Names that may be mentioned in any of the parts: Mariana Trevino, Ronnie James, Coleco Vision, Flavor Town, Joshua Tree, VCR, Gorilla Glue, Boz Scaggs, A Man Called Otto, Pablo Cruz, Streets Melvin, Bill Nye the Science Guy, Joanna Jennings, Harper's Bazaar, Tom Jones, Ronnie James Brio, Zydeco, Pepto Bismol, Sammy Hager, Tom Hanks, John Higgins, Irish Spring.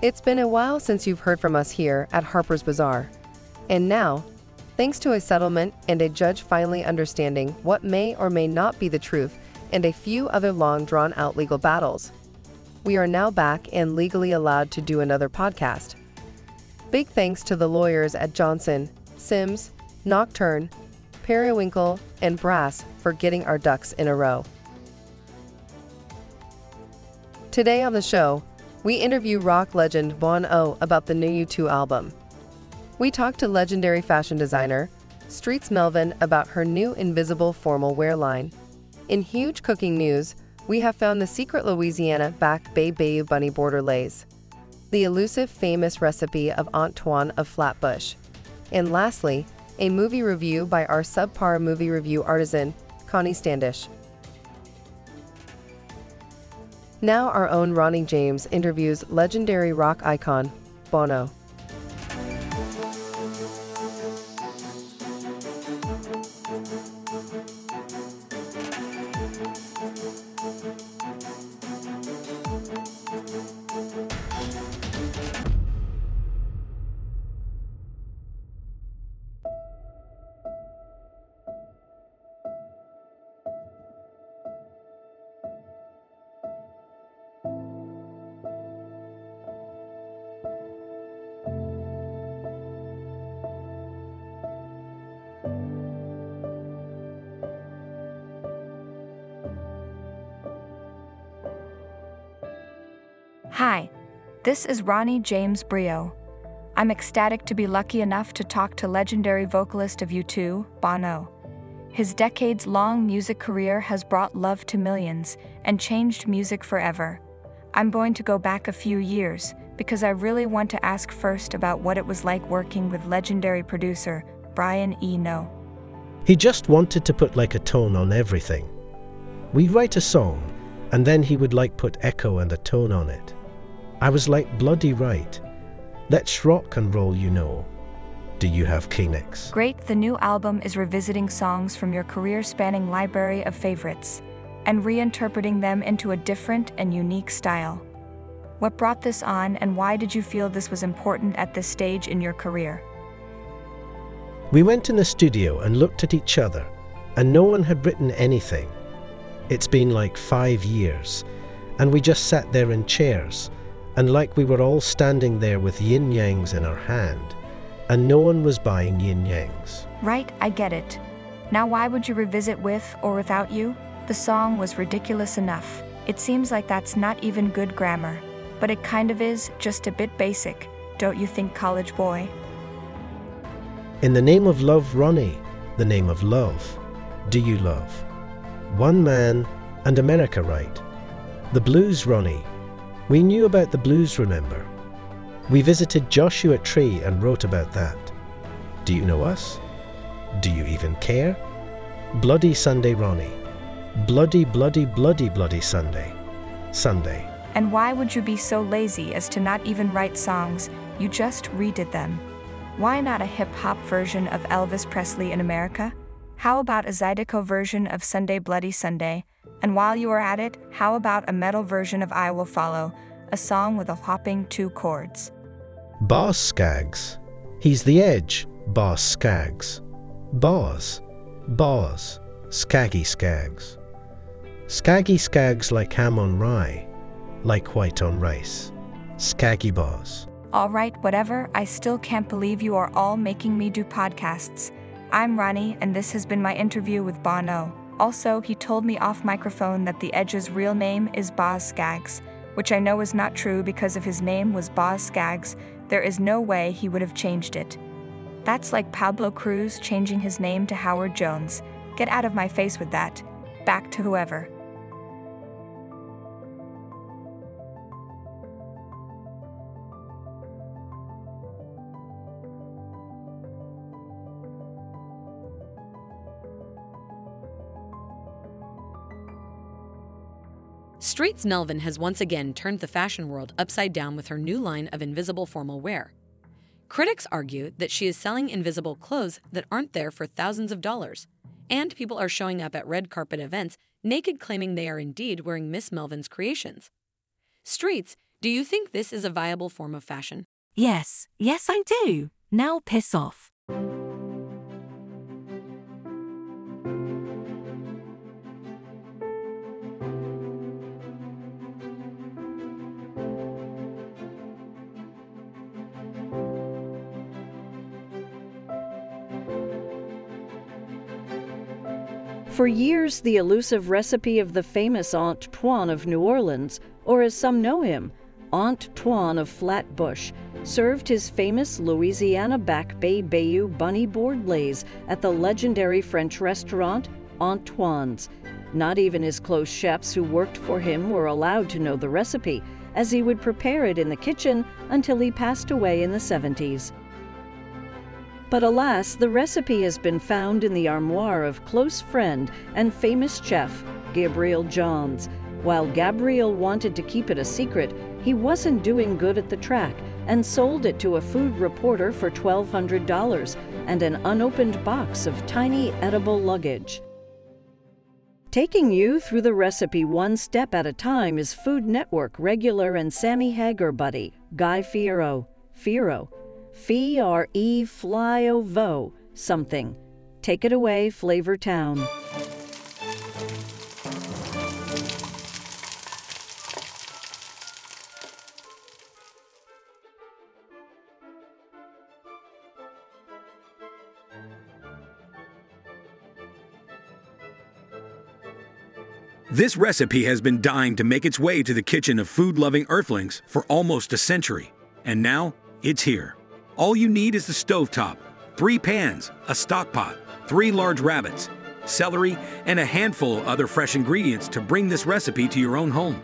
It's been a while since you've heard from us here at Harper's Bazaar. And now, thanks to a settlement and a judge finally understanding what may or may not be the truth and a few other long drawn-out legal battles, we are now back and legally allowed to do another podcast. Big thanks to the lawyers at Johnson, Sims, Nocturne, Periwinkle, and Brass for getting our ducks in a row. Today on the show, we interview rock legend Bono about the new U2 album. We talk to legendary fashion designer Streets Melvin about her new invisible formal wear line. In huge cooking news, we have found the secret Louisiana-backed Bayou Bunny border lays, the elusive famous recipe of Antoine of Flatbush. And lastly, a movie review by our subpar movie review artisan, Connie Standish. Now our own Ronnie James interviews legendary rock icon, Bono. Hi, this is Ronnie James Brio. I'm ecstatic to be lucky enough to talk to legendary vocalist of U2, Bono. His decades-long music career has brought love to millions and changed music forever. I'm going to go back a few years because I really want to ask first about what it was like working with legendary producer Brian Eno. He just wanted to put like a tone on everything. We write a song, and then he would like put echo and a tone on it. I was like, bloody right. Let's rock and roll, you know. Do you have Kleenex? Great, the new album is revisiting songs from your career-spanning library of favorites and reinterpreting them into a different and unique style. What brought this on, and why did you feel this was important at this stage in your career? We went in the studio and looked at each other, and no one had written anything. It's been like 5 years, and we just sat there in chairs, and like we were all standing there with yin-yangs in our hand, and no one was buying yin-yangs. Right, I get it. Now why would you revisit With or Without You? The song was ridiculous enough. It seems like that's not even good grammar, but it kind of is, just a bit basic, don't you think, college boy? In the name of love, Ronnie, the name of love, do you love? One man and America, right? The blues, Ronnie. We knew about the blues, remember? We visited Joshua Tree and wrote about that. Do you know us? Do you even care? Bloody Sunday, Ronnie. Bloody, bloody, bloody, bloody Sunday. Sunday. And why would you be so lazy as to not even write songs? You just redid them. Why not a hip-hop version of Elvis Presley in America? How about a Zydeco version of Sunday Bloody Sunday? And while you are at it, how about a metal version of I Will Follow, a song with a whopping 2 chords? Boz Scaggs. He's the Edge, Boz Scaggs. Boz. Scaggy Scaggs. Scaggy Scaggs like ham on rye, like white on rice. Scaggy Boz. All right, whatever, I still can't believe you are all making me do podcasts. I'm Ronnie, and this has been my interview with Bono. Also, he told me off microphone that The Edge's real name is Boz Scaggs, which I know is not true because if his name was Boz Scaggs, there is no way he would have changed it. That's like Pablo Cruz changing his name to Howard Jones. Get out of my face with that. Back to whoever. Streets Melvin has once again turned the fashion world upside down with her new line of invisible formal wear. Critics argue that she is selling invisible clothes that aren't there for thousands of dollars, And people are showing up at red carpet events naked, claiming they are indeed wearing Miss Melvin's creations. Streets, do you think this is a viable form of fashion? Yes, I do. Now piss off. For years, the elusive recipe of the famous Antoine of New Orleans, or as some know him, Antoine of Flatbush, served his famous Louisiana Back Bay Bayou bunny board lays at the legendary French restaurant Antoine's. Not even his close chefs who worked for him were allowed to know the recipe, as he would prepare it in the kitchen until he passed away in the 70s. But alas, the recipe has been found in the armoire of close friend and famous chef, Gabriel Johns. While Gabriel wanted to keep it a secret, he wasn't doing good at the track and sold it to a food reporter for $1,200 and an unopened box of tiny edible luggage. Taking you through the recipe one step at a time is Food Network regular and Sammy Hager buddy, Guy Fieri. F-R-E-Fly-O-V-O, something. Take it away, Flavor Town. This recipe has been dying to make its way to the kitchen of food-loving earthlings for almost a century. And now, it's here. All you need is the stovetop, 3 pans, a stock pot, 3 large rabbits, celery, and a handful of other fresh ingredients to bring this recipe to your own home.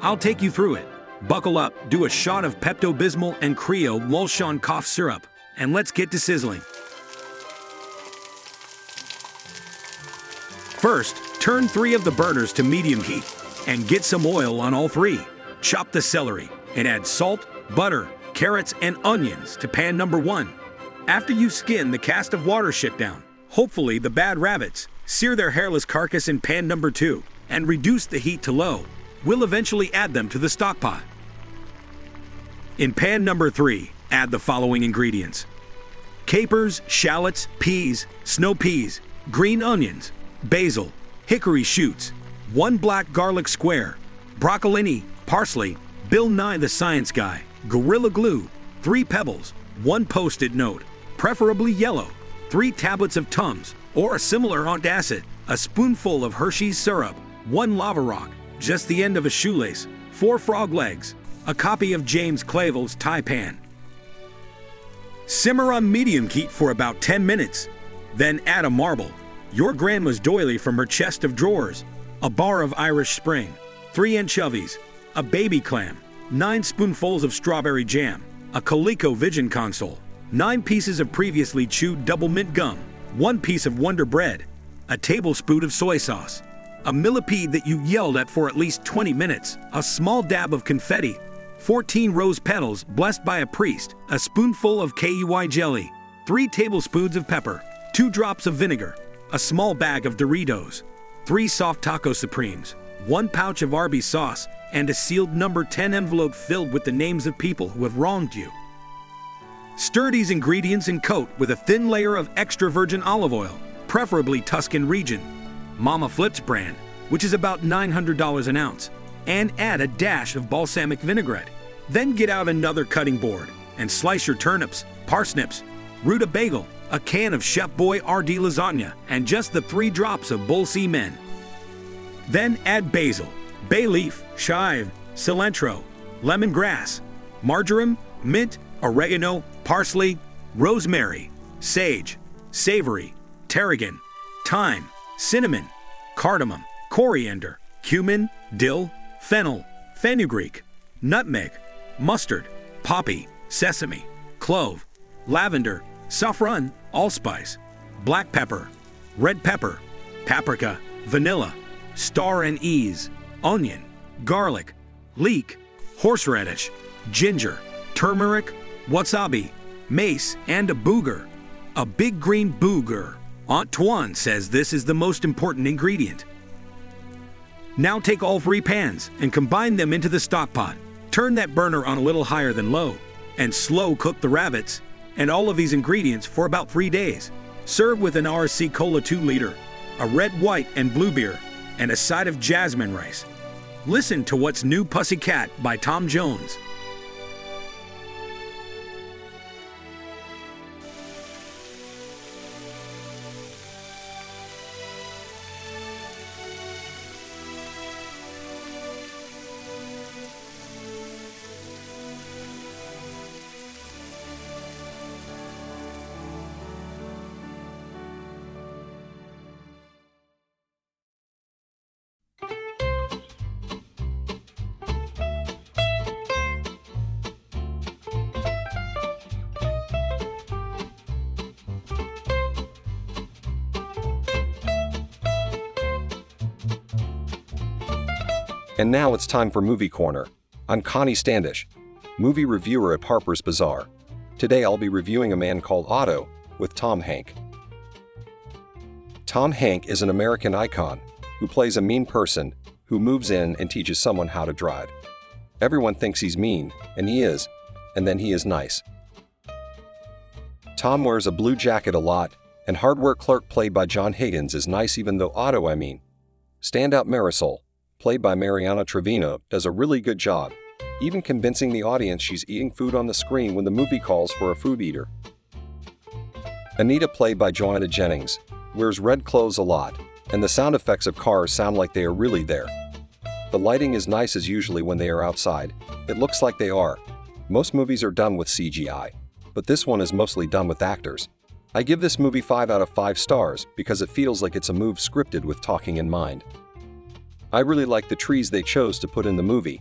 I'll take you through it. Buckle up, do a shot of Pepto Bismol and Creole Molson cough syrup, and let's get to sizzling. First, turn 3 of the burners to medium heat and get some oil on all 3. Chop the celery and add salt, butter, carrots, and onions to pan number 1. After you skin the cast of Watership Down, hopefully the bad rabbits, sear their hairless carcass in pan number 2 and reduce the heat to low. We'll eventually add them to the stock pot. In pan number 3, add the following ingredients: capers, shallots, peas, snow peas, green onions, basil, hickory shoots, 1 black garlic square, broccolini, parsley, Bill Nye the Science Guy, Gorilla Glue, 3 pebbles, 1 Post-it note, preferably yellow, 3 tablets of Tums or a similar antacid, a spoonful of Hershey's syrup, 1 lava rock, just the end of a shoelace, 4 frog legs, a copy of James Clavell's Tai-Pan. Simmer on medium heat for about 10 minutes, then add a marble, your grandma's doily from her chest of drawers, a bar of Irish Spring, 3 anchovies, a baby clam, 9 spoonfuls of strawberry jam, a Coleco Vision console, 9 pieces of previously chewed double mint gum, 1 piece of Wonder Bread, a tablespoon of soy sauce, a millipede that you yelled at for at least 20 minutes, a small dab of confetti, 14 rose petals blessed by a priest, a spoonful of KY jelly, 3 tablespoons of pepper, 2 drops of vinegar, a small bag of Doritos, 3 soft taco supremes, 1 pouch of Arby's sauce, and a sealed number 10 envelope filled with the names of people who have wronged you. Stir these ingredients and coat with a thin layer of extra virgin olive oil, preferably Tuscan region, Mama Flips brand, which is about $900 an ounce, and add a dash of balsamic vinaigrette. Then get out another cutting board and slice your turnips, parsnips, rutabaga, a can of Chef Boy RD lasagna, and just the 3 drops of Bull Sea Men. Then add basil, bay leaf, chive, cilantro, lemongrass, marjoram, mint, oregano, parsley, rosemary, sage, savory, tarragon, thyme, cinnamon, cardamom, coriander, cumin, dill, fennel, fenugreek, nutmeg, mustard, poppy, sesame, clove, lavender, saffron, allspice, black pepper, red pepper, paprika, vanilla, star and anise, onion, garlic, leek, horseradish, ginger, turmeric, wasabi, mace, and a booger, a big green booger, Antoine says this is the most important ingredient. Now take all three pans and combine them into the stock pot. Turn that burner on a little higher than low, and slow cook the rabbits and all of these ingredients for about 3 days. Serve with an RC Cola 2-liter, a red, white, and blue beer, and a side of jasmine rice. Listen to What's New Pussycat by Tom Jones. And now it's time for Movie Corner. I'm Connie Standish, movie reviewer at Harper's Bazaar. Today I'll be reviewing A Man Called Otto with Tom Hanks. Tom Hanks is an American icon who plays a mean person who moves in and teaches someone how to drive. Everyone thinks he's mean, and he is, and then he is nice. Tom wears a blue jacket a lot, and hardware clerk played by John Higgins is nice even though Otto, standout Marisol, played by Mariana Trevino, does a really good job, even convincing the audience she's eating food on the screen when the movie calls for a food eater. Anita, played by Joanna Jennings, wears red clothes a lot, and the sound effects of cars sound like they are really there. The lighting is nice as usually when they are outside. It looks like they are. Most movies are done with CGI, but this one is mostly done with actors. I give this movie 5 out of 5 stars because it feels like it's a move scripted with talking in mind. I really like the trees they chose to put in the movie.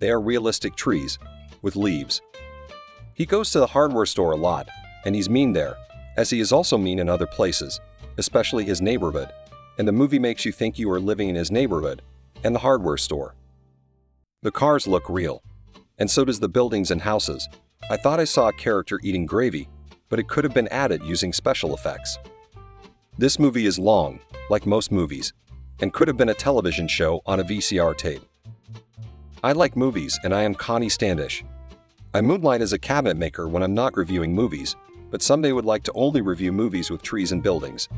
They are realistic trees, with leaves. He goes to the hardware store a lot, and he's mean there, as he is also mean in other places, especially his neighborhood, and the movie makes you think you are living in his neighborhood and the hardware store. The cars look real, and so does the buildings and houses. I thought I saw a character eating gravy, but it could have been added using special effects. This movie is long, like most movies, and could have been a television show on a VCR tape. I like movies, and I am Connie Standish. I moonlight as a cabinet maker when I'm not reviewing movies, but someday would like to only review movies with trees and buildings.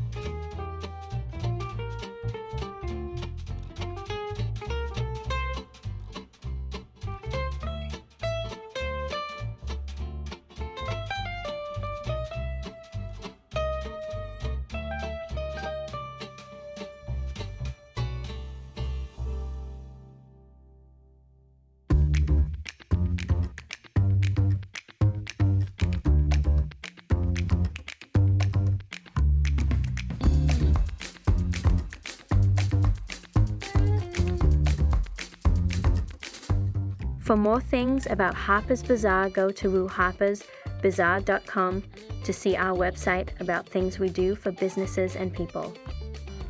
For more things about Harper's Bazaar, go to wharpersbazaar.com to see our website about things we do for businesses and people.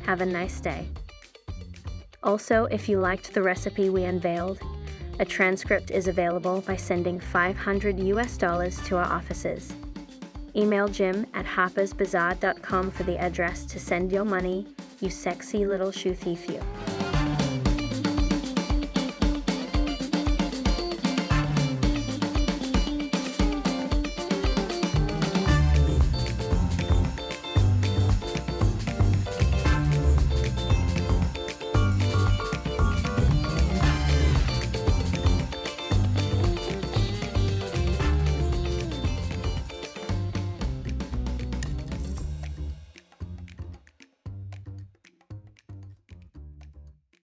Have a nice day. Also, if you liked the recipe we unveiled, a transcript is available by sending $500 to our offices. Email jim@harpersbazaar.com for the address to send your money, you sexy little shoe thief you.